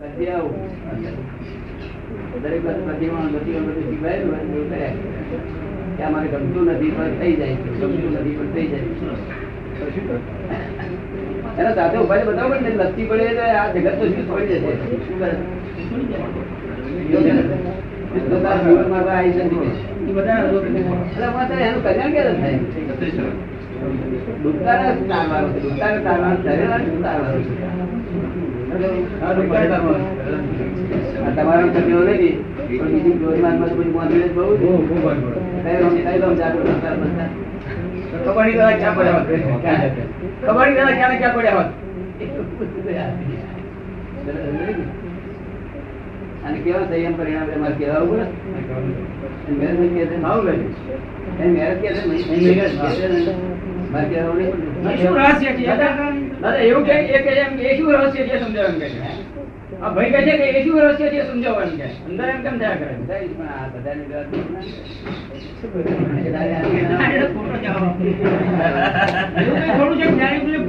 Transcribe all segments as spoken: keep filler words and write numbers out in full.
પછી આવું દરેક પ્રતિમાન પ્રતિબંધ શીખવાયેલું હોય એવું કર્યા કે અમારે ગમતું નથી પણ થઈ જાય છે, ગમતું નથી પણ થઈ જાય. એના સાથે ઉભા બતાવો ને લસ્તી પડે તો આ જગત તો શું છોડી જશે, શું કરે તમારો તકલીફ નથી. અને કેવા સંયમ પરિણામ તમારે કેવાવું પડે. દાદા એવું કહે છે કે એવું કઈ ઓછું છે કે જ્ઞાની પુરુષ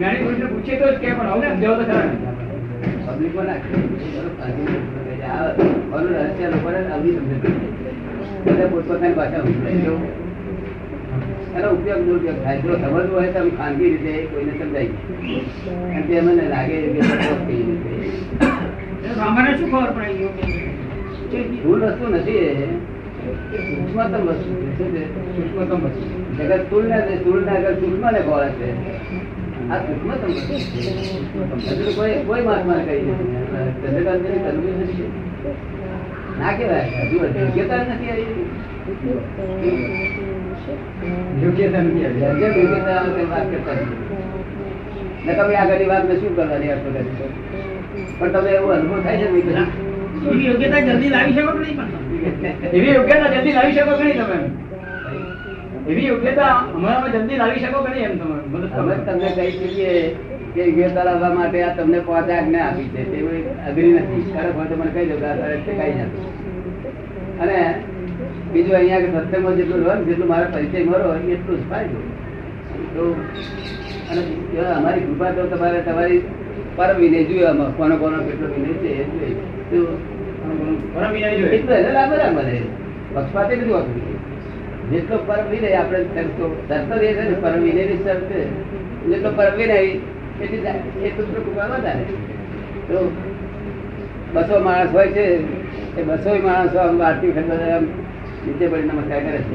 ને પૂછીએ તો જ કે પણ આવું સમજાવો તો ખરા પબ્લિકો ના રહસ્ય લોકો આવી સમજે પોતપોતાની ભાષા એનો ઉપયોગ દુરુપયોગ થાય. જો સમજવું હોય તો ખાનગી રીતે કોઈને સમજાવીએ અને તે મને લાગે કે આમાં શું ખબર પડી ભૂલ વસ્તુ નથી. સૂક્ષ્મતમ વસ્તુ સૂક્ષ્મતમ વસ્તુ જગત તુલ ને તુલ ને આગળ સૂક્ષ્મ ને ખોળે છે. આ સૂક્ષ્મતમ વસ્તુ કોઈ કોઈ મહાત્મા કહી ચંદ્રકાંતની કરવી નથી ના કહેવાય. હજુ યોગ્યતા નથી આવી, યોગ્યતા નથી આવી, યોગ્યતા વાત કરતા નથી. તમે આગળની વાતને શું કરવાની વાત કરી પણ તમે એવો અનુભવ થાય છે મિત્ર એવી યોગ્યતા જલ્દી લાવી શકો કે નહીં? પણ એવી યોગ્યતા જલ્દી લાવી શકો કે નહીં? તમે એવી યોગ્યતા અમારામાં જલ્દી લાવી શકો કે નહીં? એમ તમે તમને કહી શકીએ કે યોગ્યતા લાવવા માટે આ તમને પાંચ આજ્ઞા આપી છે તે અઘરી નથી. સરસ હોય તો મને કહી દો કાંઈ નથી. અને બીજું અહીંયા કે સત્સંગમાં જેટલું રહો ને જેટલું મારા પરિચય મળો એટલું જ ફાયદો. તો અને અમારી કૃપા તો તમારે તમારી પરમ વિનય જોયો કોનો કોનો કેટલો વિનય છે એ જોઈએ. જેટલો પરમ વિનય આપણે પરમ વિનય ની શરત જેટલો પરમ વિનય એટલું બસો માણસ હોય છે એ બસો માણસો આમ વાર્તી નીચે પડી નમસ્કાર કરે છે.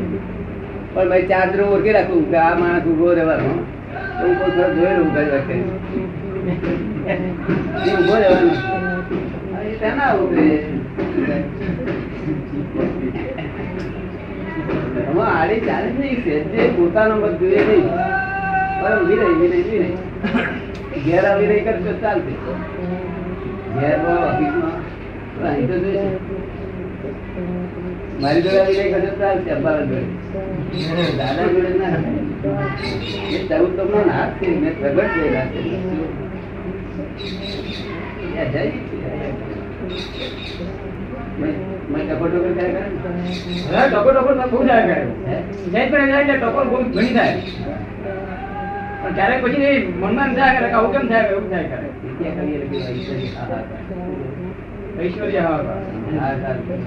પણ ભાઈ ચાર ધ્રો ઓળખી રાખું કે આ માણસ ઉભો રહેવાનો તો હું કોઈ થોડો જોઈ લઉં કરી ઉભો રહેવાનો ના ઉતરે આડી ચાલે નહીં છે પોતાનો મત જોઈએ નહીં પણ ઉભી રહી નહીં ઉભી નહીં ઘેર આવી રહી કરશે ચાલશે ઘેર અહીં તો જોઈએ મારી જોડે આવી રહી કરશે ચાલશે અંબારા જોડે દાદા જોડે ના એ ચૌદ તમને નાશ છે મેં પ્રગટ જોયેલા છે. ઐશ્વર્ય આપણું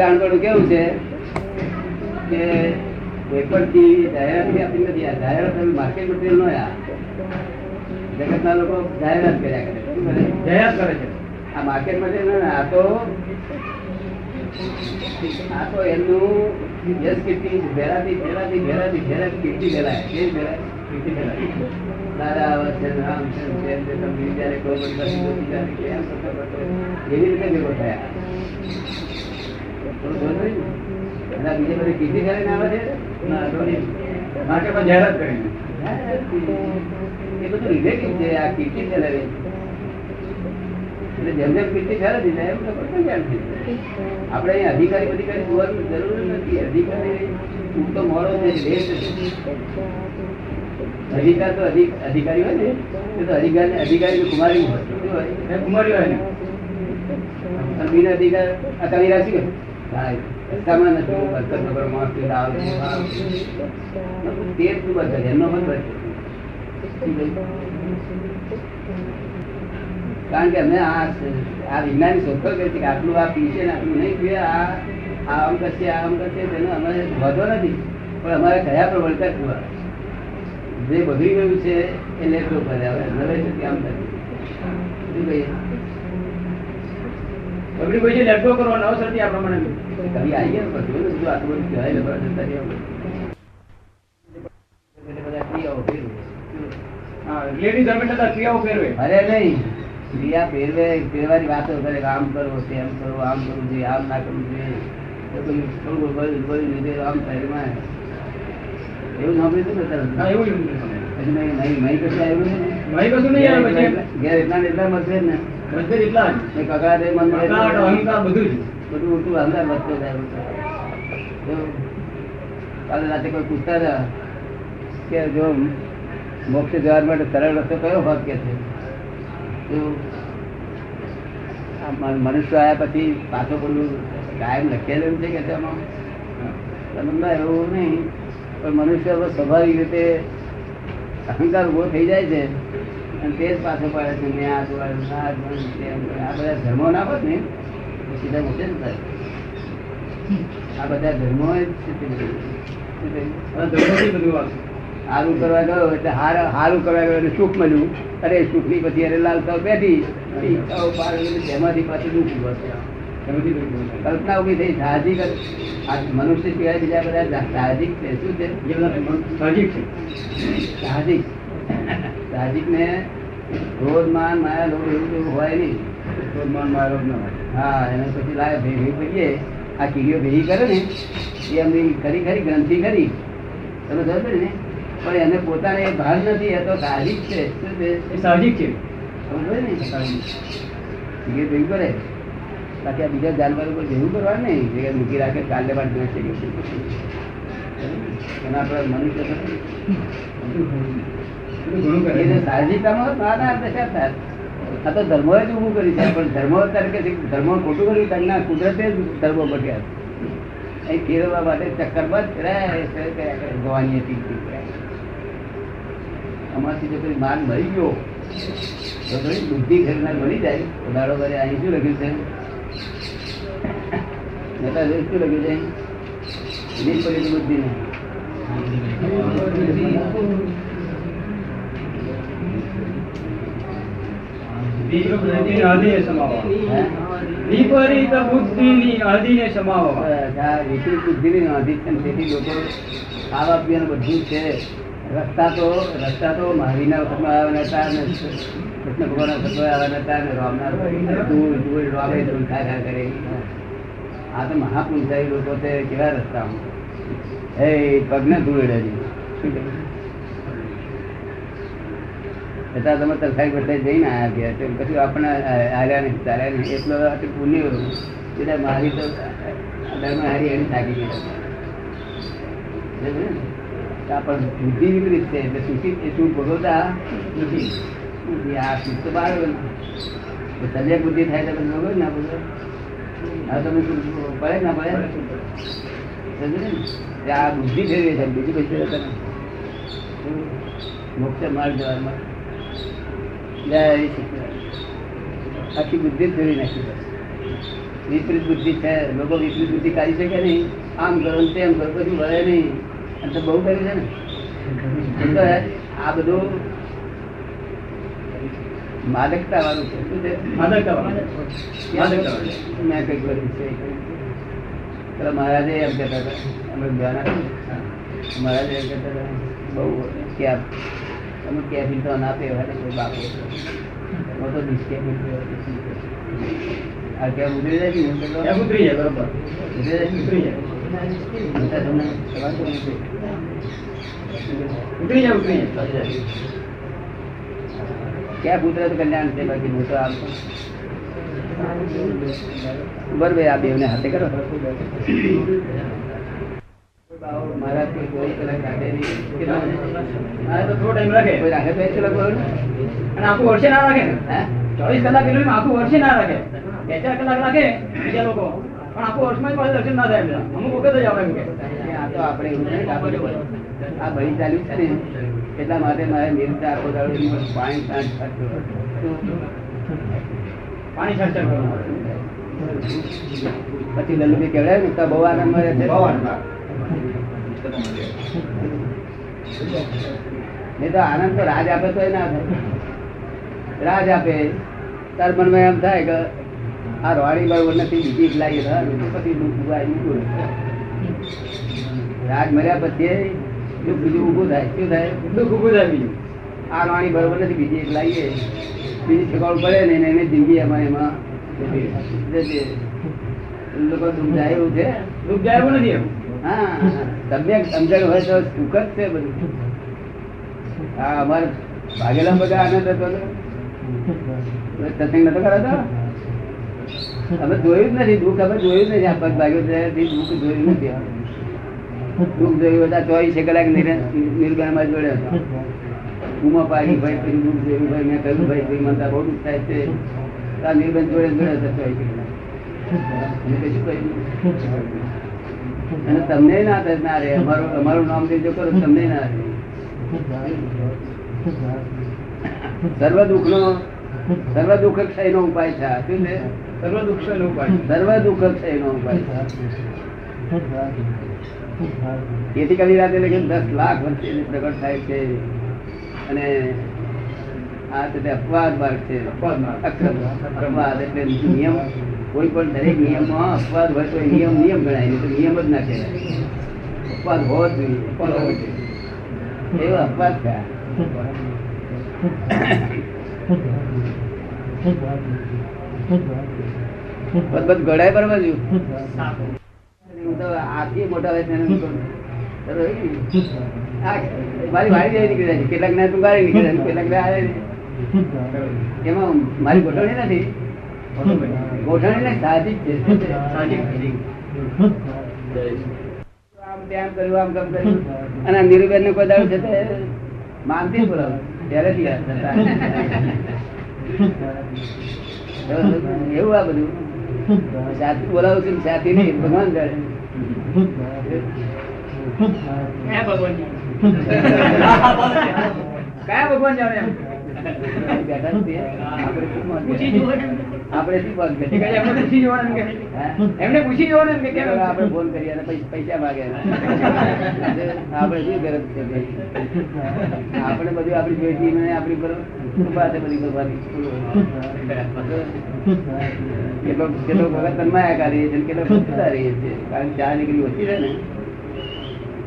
જાણવાનું કેવું છે કે વેપારથી જાહેરાતથી આપણી નથી. આ જાહેરાત માર્કેટ મટીરિયલ નો જગતના લોકો જાહેરાત કર્યા કરે જાહેરાત કરે છે. આ માર્કેટ મટીરિયલ આ તો આ તો એમનું યશ કીર્તિ ઘેરાથી ઘેરાથી ઘેરાથી ઘેરા કીર્તિ ફેલાય એ ફેલાય આપડે અધિકારી અધિકારી જોવાની જરૂર નથી. અધિકારી મોડો છે અધિકાર તો અધિકારી હોય ને, એ તો અધિકાર ને અધિકારી કુમારી હોય, કુમારી હોય ને બીજા અધિકાર આ કઈ રાશિ કે રસ્તામાં નથી હરકત નંબર માણસ તે જ બધા એમનો પણ કારણ કે અમે આ આ વિજ્ઞાન શોધખોળ કરી છે કે આટલું આ પીશે ને આટલું નહીં પીએ, આ આમ કરશે આમ કરશે, તેનો અમારે વધો નથી, પણ અમારે કયા પ્રવર્તક હોવા જે બગડી ગયું છે એ લેખો ભર્યા નવે છે આમ કરી બગડી ગયું છે લેટો કરો નવસરથી આ પ્રમાણે કઈ આવીએ ને બધું બધું આટલું બધું કહેવાય લગભગ બધા ક્રિયાઓ ફેરવે. હા લેડીઝ અમે બધા ક્રિયાઓ ફેરવે. અરે નહીં ક્રિયા ફેરવે ફેરવાની વાતો કરે, આમ કરવો છે એમ કરવો, આમ કરવું જોઈએ, આમ ના કરવું જોઈએ, આમ થાય એવું સાંભળ્યું ને પૂછતા હતા કે જો મોક્ષ જવા માટે સરળ રસ્તો કયો ભાગ કે છે, મનુષ્ય આવ્યા પછી પાછો પેલું કાયમ લખેલું છે કે તેમાં એવું નહીં, પણ મનુષ્ય સ્વાભાવિક રીતે અહંકાર ઉભો થઈ જાય છે અને તે જ પાછો પાડે છે ને આ બધા ધર્મો ના હોત ને સીધા મોટે જ થાય. આ બધા ધર્મો જ હારું કરવા ગયો એટલે હારું કરવા ગયો એટલે સુખ મળ્યું, અરે સુખ ની પછી અરે લાલતા બેઠી એમાંથી પાછી દુઃખી પડશે, કલ્પના ઉભી થઈ. સાહજિક મનુષ્ય સિવાય બીજા બધા સાહજિક છે. શું છે સાહજિક છે? સાહજિક સાહજિક ને ક્રોધમાન માયા લોભ એવું એવું હોય નહીં, ક્રોધમાન માયા લોભ ના હોય. હા એને પછી લાવે ભેગી પડીએ આ કીડીઓ ભેગી કરે ને એ એમની ખરી ખરી ગ્રંથિ ખરી તમે સમજો ને, પણ એને પોતાને એ ભાન નથી, એ તો સાહજિક છે. શું છે? સાહજિક છે. સમજો ને ટિકિટ ભેગું કરે બાકી આ બીજા જાનવર ઉપર ભેગું કરવા નહીં જગ્યા મૂકી રાખે કાલે બાદ બેસે એના આપણે મનુષ્ય ઘણું સાહજિકતામાં ના દશા થાય. આ તો ધર્મો જ ઊભું કર્યું છે, પણ ધર્મો તરીકે ધર્મો ખોટું કર્યું તેમના કુદરતે જ ધર્મો બટ્યા અહીં ફેરવવા માટે ચક્કરબંધ કર્યા ગવાની હતી. અમારથી જો કોઈ માલ મળી ગયો તો થોડી બુદ્ધિ ઘરના મળી જાય તો દાડો ઘરે અહીં શું લખ્યું છે નેતા શું લખ્યું છે એની પડી બુદ્ધિ ને વિપરીત બુદ્ધિ ની આધીને સમાવવા. વિપરીત બુદ્ધિ ની આધી છે તેથી લોકો ખાવા પીવાનું બધું છે. રસ્તા તો રસ્તા તો મહાવીરના વખતમાં આવ્યા હતા અને કૃષ્ણ ભગવાનના વખતમાં આવ્યા હતા અને રામના રામે ધૂળખા ખા કરે. આ તો મહાપુરુષાઈ લોકો તે કેવા રસ્તામાં એ પગને ધૂળેડાજી છતાં તમે તરફાઈ બધા જઈને આવ્યા ગયા છે પછી આપણને આવ્યા નહીં ચાલ્યા નહીં એટલો આટલું પુણ્ય એટલે મહાવી તો ધર્મ હારી એની થાકી ગયા. પણ બુદ્ધિ વિપરીત છે એટલે સૂચિત એ શું ભોગવતા નથી. આ સુખ તો બહાર સજાગ બુદ્ધિ થાય તો તમે ભોગવ ના ભોગવ હા તમે પડે ના પડે. આ બુદ્ધિ ફેરવી છે બીજું કશું હતા મોક્ષ માર્ગ જવામાં આખી બુદ્ધિ જ ફેરવી નાખી. વિપરીત બુદ્ધિ છે લોકો વિપરીત બુદ્ધિ કાઢી શકે નહીં, આમ કરો ને તેમ કરો કશું વળે નહીં તો બહુ કર્યું છે ને. આ બધું માદકતા વાળું છે. શું છે મેં કઈ કર્યું છે પેલા મહારાજે એમ કહેતા હતા અમે ધ્યાન આપ્યું મહારાજે એમ કહેતા હતા બહુ કેબ તમે કેબિલ તો ના આપે એવા બાપો હું તો ડિસ્કેબિલ આ કેબ ઉતરી જાય છે ઉતરી જાય બરોબર ઉતરી જાય ઉતરી જાય ક્યાં પૂતરા તો કલ્યાણ છે બાકી હું તો આપું બરોબર. આ બેવને હાથે કરો ચોવીસ કલાક એટલું આખું વર્ષે ના રાખે, બે ચાર કલાક રાખે બીજા લોકો, પણ આખું વર્ષમાં દર્શન ના થાય. અમુક વખત જ આવે એમ કે આ તો આપણે આ ભરી ચાલ્યું છે ને, એટલા માટે મારે નિર્તા પાણી છાંટ કરવાનું. પછી લલ્લુભાઈ કેવડાય ને તો બહુ આનંદ મળે છે, બહુ આનંદ નહી તો આનંદ તો રાજ આપે તો ના થાય. રાજ આપે તાર મનમાં એમ થાય કે આ રોડી બરોબર નથી, બીજી જ લાગી રાજ મળ્યા પછી બીજું ઊભું થાય. શું થાય? દુઃખ ઊભું થાય. બીજું આ રોણી બરોબર નથી, બીજી એક લાગીએ, બીજી શીખવાડું પડે ને એને જિંદગી એમાં એમાં લોકો સમજાય એવું છે. દુઃખ જાય એવું નથી એવું. નિર્ગણમાં જોડે ઉમા પાડી ભાઈ પછી દુઃખ જોયું ભાઈ, મેં કહ્યું ભાઈ માતા બહુ દુઃખ થાય છે. આ નિર્ગણ જોડે જોડે ચોવીસ અને તમને ના થશે ના રે અમારું અમારું નામ દેજો કરો, તમને ના રે. સર્વ દુઃખ નો સર્વ દુઃખ ક્ષય નો ઉપાય છે. શું છે? સર્વ દુઃખ ક્ષય નો ઉપાય, સર્વ દુઃખ ક્ષય નો ઉપાય છે. એથી કવિ રાતે લખી દસ લાખ વર્ષે પ્રગટ થાય છે. અને આ તે અપવાદ માર્ગ છે. અપવાદ અપવાદ એટલે નિયમ, કોઈ પણ દરેક નિયમમાં અપવાદ હોય તો નિયમ નિયમ ગણાય, તો નિયમ જ ના કહેવાય. અપવાદ હોવો જોઈએ, અપવાદ હોવો જોઈએ. એવો અપવાદ થયા બધું ગળાય બરાબર છું. હું તો આથી મોટા હોય છે, મારી વાળી જાય નીકળી જાય છે, કેટલાક ના તું ગાળી નીકળી જાય, કેટલાક ના આવે. એમાં મારી ગોઠવણી નથી, ગોઠવણી સાહજિક છે. એવું આ બધું સાચું બોલાવું છું, સાચી નહી ભગવાન જાણે. કયા ભગવાન જાણે?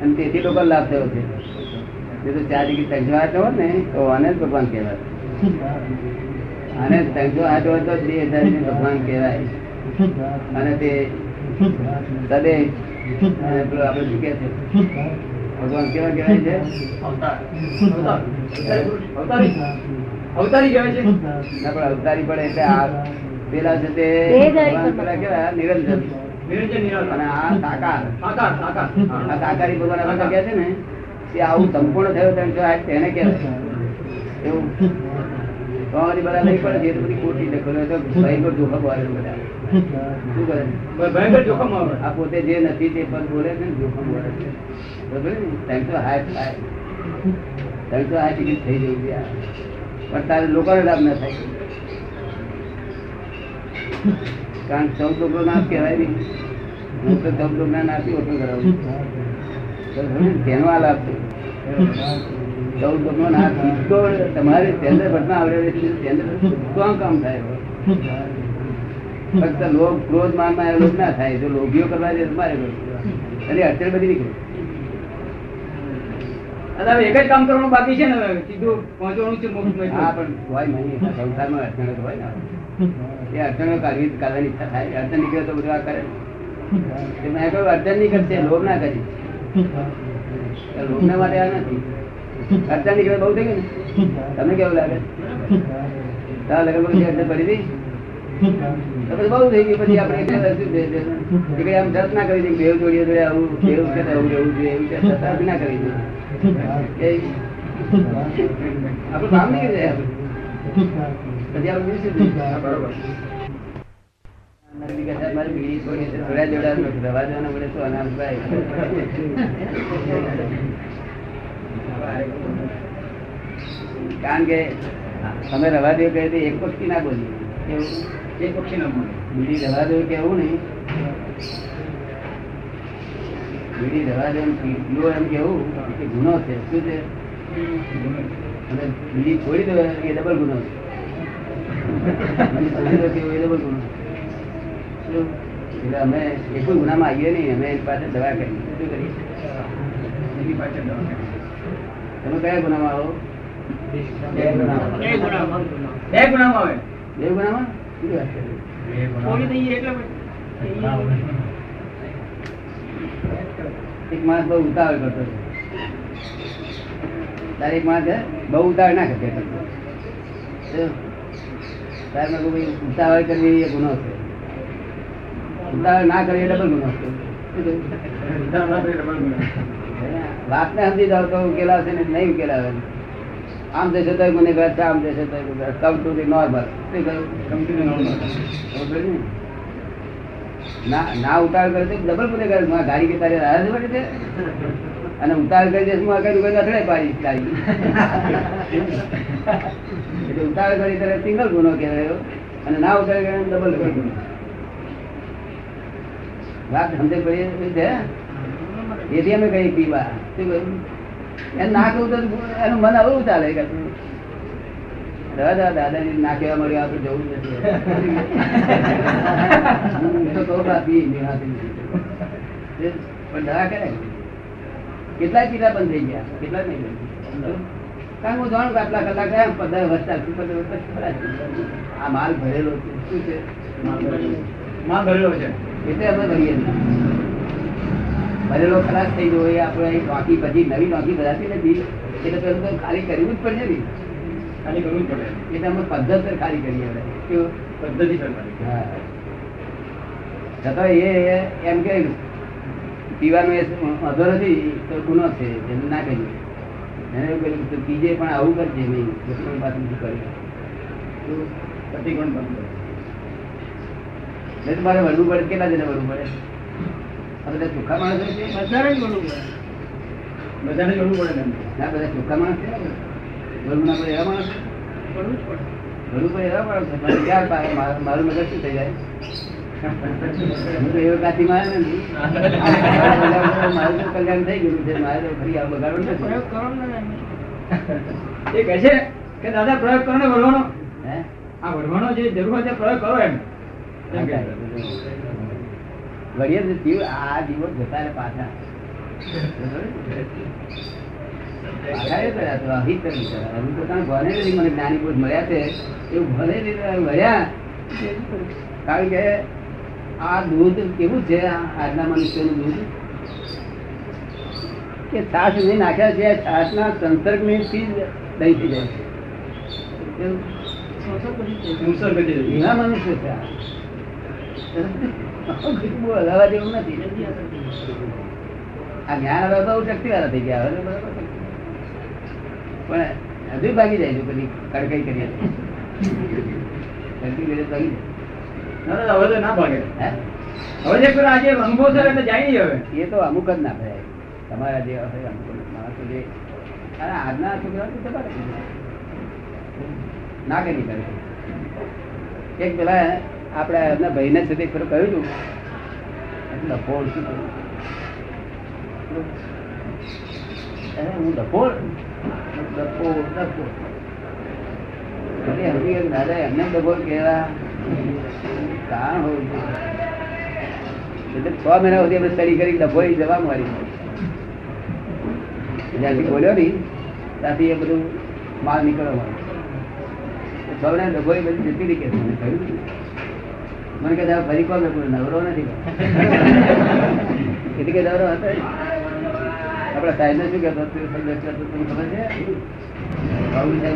અને તેથી લોકો લાભ થયો છે. જે તો ચાર ડિગ્રી તંજવાટ હોય ને તો આને જ ભગવાન કહેવાય. અને તંજવાટ હોય તો બે હજાર ભગવાન કહેવાય. અને તે સદે આપણે શીખ્યા છે ભગવાન કેવા કહેવાય છે. અવતારી કહેવાય છે ના, પણ અવતારી પડે એટલે આ પેલા છે તે પેલા કેવાય નિરંજન નિરંજન અને આ સાકાર સાકાર સાકાર આ સાકારી ભગવાન આપણે કહે છે ને. આવું સંપૂર્ણ થયો તેને કહેવાય. એવું તમારી બધા નહીં પડે જે બધી ખોટી લખેલો તો ભયંકર જોખમ આવે બધા. શું કરે? ભયંકર જોખમ આવે. આ પોતે જે નથી તે પણ બોલે છે ને, જોખમ બોલે છે. બરોબર ને? ત્રણસો હાથ થાય, ત્રણસો હાથ ટિકિટ થઈ જવું છે. પણ તારે લોકોને લાભ ના થાય, કારણ સૌ લોકો ના કહેવાય નહીં. હું તો સૌ લોકો ના નાખી ઓછું કરાવું. એક જ કામ કરવાનું બાકી છે ને, સીધું પહોંચવાનું છે મોક્ષમાં. હા, પણ હોય નહીં સંસારમાં અડચણ તો હોય ને. એ અડચણો કાઢવી કાઢવાની ઈચ્છા થાય. અડચણ નીકળે તો બધું આ કરે. મેં કહ્યું અડચણ નહીં કરશે, લોભ ના કરી. રોગના માટે આ નથી. ખર્ચા નીકળે બહુ થઈ ગયું ને. તમને કેવું લાગે? તારા લગ્ન પછી ખર્ચા પડી હતી? બહુ થઈ ગયું. પછી આપણે આમ દસ ના કરી દઈએ જોડીએ આવું એવું ના કરી દઈએ આપડે કામ નહીં જાય. પછી આપણે કારણ કે તમે રવા દેવું કહે એક પક્ષી ના બોલીએ, એક પક્ષી ના બોલે બીડી રવા દેવું કેવું નહીં, બીડી રવા દેવું પીલો એમ કેવું કે ગુનો છે. શું છે? અને બીડી છોડી દો એ ડબલ ગુનો છે. અમે એક ગુનામાં આવીએ નહીં, અમે એની પાસે દવા કરી. શું કરીએ? તમે કયા ગુનામાં આવો? બે ગુનામાં બે ગુનામાં બે ગુનામાં બે ગુનામાં એક માણસ બહુ ઉતાવળ કરતો હતો. તારે એક માણસ બહુ ઉતાવળ ના કરતો. તારે ઉતાવળ કરવી એ ગુનો છે. ઉતાવળ ના કરીએ ડબલ ગુનો. વાત ને સમજી જાવ તો ઉકેલાવશે ને નહીં ઉકેલાવે. આમ જશે તો મને ઘર છે, આમ જશે તો come to the normal. Come to the normal ના ના ઉતાવળ કરે તો ડબલ મને ઘર ગાડી કે તારી રાહ પડે છે. અને ઉતાવળ કરી દેશ માં કઈ અથડે પાડી તારી. એટલે ઉતાવળ કરી ત્યારે સિંગલ ગુનો કહેવાયો અને ના ઉતાવળ કરે ડબલ ગુનો. વાત સમજે પડી એથી અમે કઈ પીવા એમ ના કહું તો એનું મન આવું ચાલે. દાદા દાદા ને ના કહેવા મળ્યું આપણે જવું નથી. પણ દવા કરે કેટલા પીલા બંધ થઈ ગયા, કેટલા નહીં. કારણ કે હું જાણું આટલા કલાક એમ પંદર વર્ષ આ માલ ભરેલો છે. શું છે? માલ ભરેલો છે એટલે અમે ભરીએ ભરેલો ખરાબ થઈ ગયો હોય. આપણે નોકી બધી નવી નોકી ભરાતી નથી એટલે તો ખાલી કરવું જ પડશે ને. ખાલી કરવું જ પડે એટલે અમે પદ્ધતિસર ખાલી કરીએ. હવે પદ્ધતિસર હા છતાં એ એમ કે પીવાનો એ વધો નથી તો ગુનો છે એમ ના કહ્યું. એને એવું કહ્યું તો પીજે પણ આવું કરજે નહીં, કોઈ વાત નથી કરી તો પ્રતિકોણ બંધ. મારે વરવું પડે કેટલા જઈને વરવું પડે? ચોખ્ખા માણસ બધાને જ વરવું પડે. બધાને વરવું પડે ના બધા ચોખ્ખા માણસ છે. વરવું ના પડે એવા માણસ વરવું જ પડે. વરવું પડે એવા માણસ મારે ક્યાં મારું મગજ શું થઈ જાય? હું તો એવો કાથી મારે નથી. મારું તો કલ્યાણ થઈ ગયું છે. મારે તો ફરી આ બગાડવું છે. પ્રયોગ કરો ને. એ કહે છે કે દાદા પ્રયોગ કરો ને વરવાનો. હે આ વરવાનો જે જરૂર હોય તે પ્રયોગ કરો એમ વળી. આ દિવસ જતા પાછા મને જ્ઞાનીપુર મળ્યા છે એવું ભલે. કારણ કે આ દૂધ કેવું છે આજના મનુષ્યનું દૂધ કે છાશ સુધી નાખ્યા છે. છાશ ના સંસર્ગ ની થી દહીં થઈ જાય છે. ઘણા મનુષ્ય છે હવા જેવું નથી. આ જ્ઞાન હવે બહુ શક્તિ વાળા થઈ ગયા. હવે પણ હજુ ભાગી જાય છે. પછી કડકાઈ કરીએ ભાગી જાય. હવે તો ના ભાગે. હવે આજે રંગો છે એટલે જાય નહીં. હવે એ તો અમુક જ ના ભાઈ તમારા જે માણસો જે આજના છોકરા ના કરી કરે. એક પેલા આપડે એમના ભાઈ ને સુધી ખરું કહ્યું હતું ડફોળ. શું હું ડફોળ ડફોળ ડફોળ હજી દાદા એમને ડફોળ કહેવા કારણ હોવું એટલે છ મહિના સુધી અમે સ્ટડી કરી ડફોળી જવા મારી જ્યાંથી બોલ્યો નહી ત્યાંથી એ બધું માલ નીકળવા મળે. છ મહિના ડફોળી બધી જતી રહી કે મને કહ્યું મને કે દાદા ફરી કોણ પૂરું નવરો નથી. એટલે કે નવરો હતો આપડા સાહેબ ને શું કહેતો તમને ખબર છે? સાહેબ ને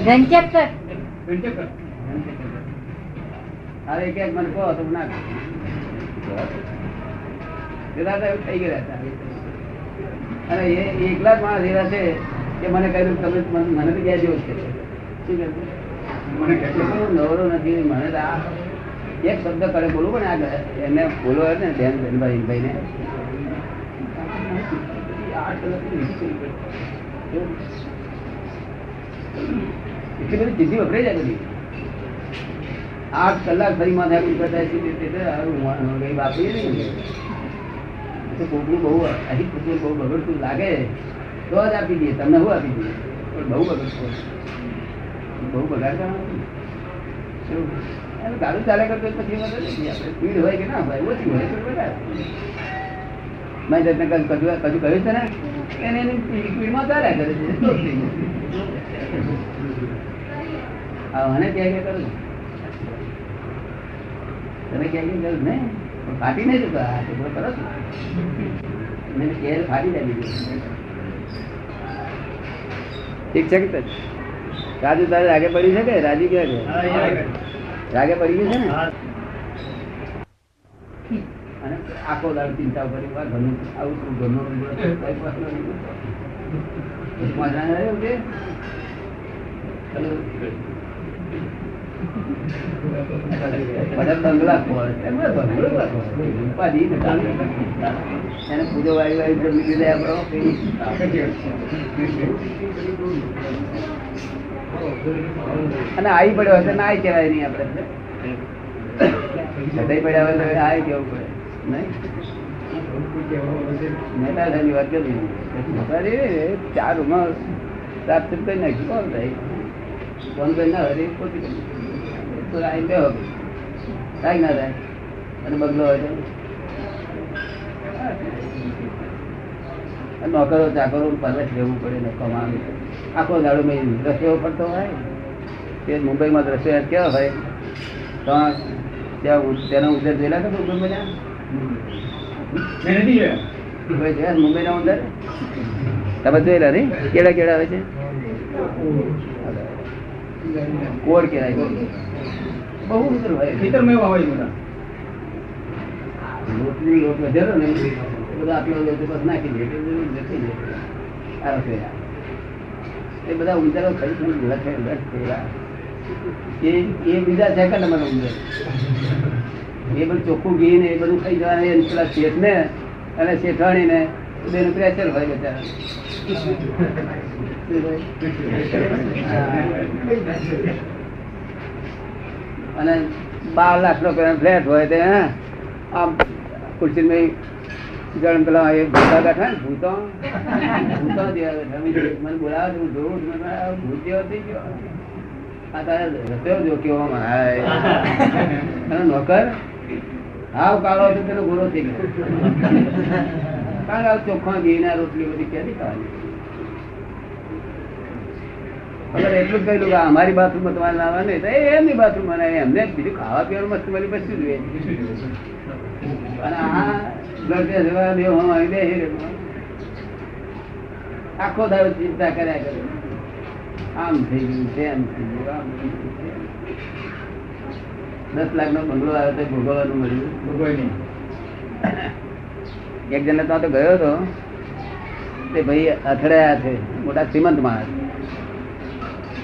એકલા જ માણસ એવા છે કે મને કહ્યું તમે મને તો ગયા જેવો છે નવરો નથી મને એક શબ્દ કરે બોલવું પણ આગળ એને બોલો ને ધ્યાન બેનભાઈ ને એટલી બધી ચીજી વપરાઈ જાય બધી આઠ કલાક ફરી માં વાપરીએ નહીં કોકનું બહુ અધિક કોકનું બહુ બગડતું લાગે તો જ આપી દઈએ તમને હું આપી દઈએ પણ બહુ બગડતું બહુ બગાડતા ગાડું ચાલે કરતો પછી સ્પીડ હોય કે ના હોય ઓછી હોય મેં તમને કજુ કજુ કહ્યું છે ને એને એની સ્પીડમાં ચાલ્યા કરે છે અને ક્યાં ક્યાં કરું તમે ક્યાં ક્યાં કરું ને ફાટી નહીં જતો આ છોકરો કરો છો મેં ક્યારે ફાટી જાય ઠીક છે કે રાજુ તારે રાગે પડી છે કે રાજી ક્યાં છે રાગે પડી ગયું છે ને અને આખો દાડો ચિંતા કરી આવું શું ઘરનો બંગલા ઉપાધિ એને પૂજો વાળી વાળી જમી લીધે આપણો અને આવી પડ્યો હશે ના કહેવાય નહીં આપણે છતાં પડ્યા હોય તો આ કેવું પડે નહીં વાત કરી ચાર રૂમમાં સાફ કરી નાખી કોણ થાય ફોન કરી ના હોય પોતી તો આવી બે થાય ના થાય અને બગલો હોય તો નોકરો ચાકરો પરત રહેવું પડે ને કમાવાનું આખો દાડો મેં દ્રશ્યો પડતો હોય તે મુંબઈમાં દ્રશ્યો કેવા હોય તો ત્યાં તેનો ઉદર જોયેલા છે મુંબઈમાં મુંબઈના ઉદર તમે જોયેલા નહીં કેળા કેળા હોય છે કોડ કેળા બહુ ઉદર હોય ખેતરમાં હોય લોટની લોટ વધેલો ને બધા આટલો લોટ બસ નાખી દે જતી જાય આ રસોઈ એ બધા ઉંદરો બીજા સેકન્ડ અમારો ઉંદર એ બધું ચોખ્ખું ઘી ને એ બધું ખાઈ જવાનું પેલા શેઠ ને અને શેઠવાણીને બેનું પ્રેશર હોય બધા અને બાર લાખ નો ફ્લેટ હોય તો આમ ખુરશી ગરમ પેલા એ ભૂતા બેઠા ને ભૂતો ભૂતો મને બોલાવે હું જોઉં ભૂત જેવો થઈ ગયો આ તારે રસ્યો જો કેવો નોકર હાવ કાળો હતો પેલો ગોરો થઈ ગયો કાળા ચોખ્ખા ઘીના રોટલી બધી ક્યાંથી ખાવાની એટલું જ કહેલું કે અમારી બાથરૂમમાં તમારે લાવવાનું એમની બાથરૂમ બનાવી એમને બીજું ખાવા પીવાનું મસ્ત મારી પછી જોઈએ અને આ આખો દાડો ચિંતા કર્યા કરે આમ થઈ ગયું છે આમ થઈ ગયું દસ લાખ નો બંગલો આવ્યો તો ભોગવવાનું મળ્યું ભોગવાય નહીં એક જણ ત્યાં તો ગયો હતો તે ભાઈ અથડાયા છે મોટા શ્રીમંત માણસ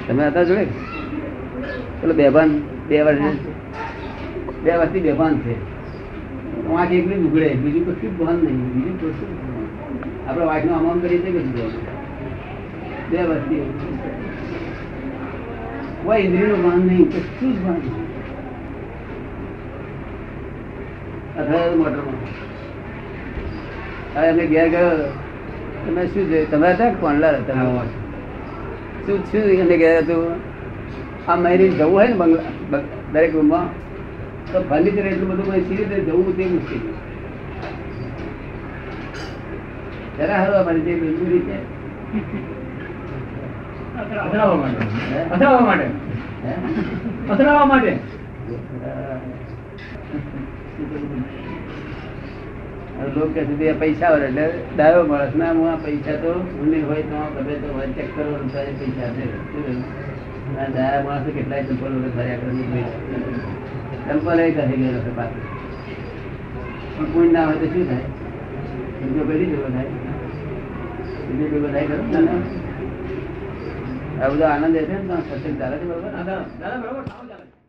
તમે હતા જોડે પેલો બેભાન બે વર્ષ બે વર્ષથી બેભાન છે વાંચ એકલી જ ઉઘડે બીજું કશું ભાન નહીં બીજું કશું આપણે વાંચનો અમાઉન્ટ કરીએ છીએ કશું બે વસ્તી કોઈ ઇન્દ્રિયનું ભાન નહીં કશું જ ભાન નહીં અથડાયો મોટરમાં હવે અમે ઘેર ગયો તમે શું જોયું તમે હતા કોણલા હતા શું શું એને ગયા હતું આ મહિને જવું હોય ને બંગલા દરેક રૂમમાં તો ફર્નિચર એટલું બધું સીધી રીતે જવું તે મુશ્કેલ જરા હરવા માટે જે મજબૂરી છે લોકો કે સુધી પૈસા હોય એટલે ડાયો માણસ ના હું આ પૈસા તો ભૂલી હોય તો તમે તો ચેક કરવાનું પૈસા છે જાયા માણસો કેટલાય ચંપલ ફર્યા કરે, ચંપલ પાછું પણ કોઈ ના હોય તો શું થાય? બીજો પેલી ભેગો થાય, બીજો ભેગો થાય ખરું ને? આ બધો આનંદ હશે ને. સત્સંગ ચાલે છે બરોબર.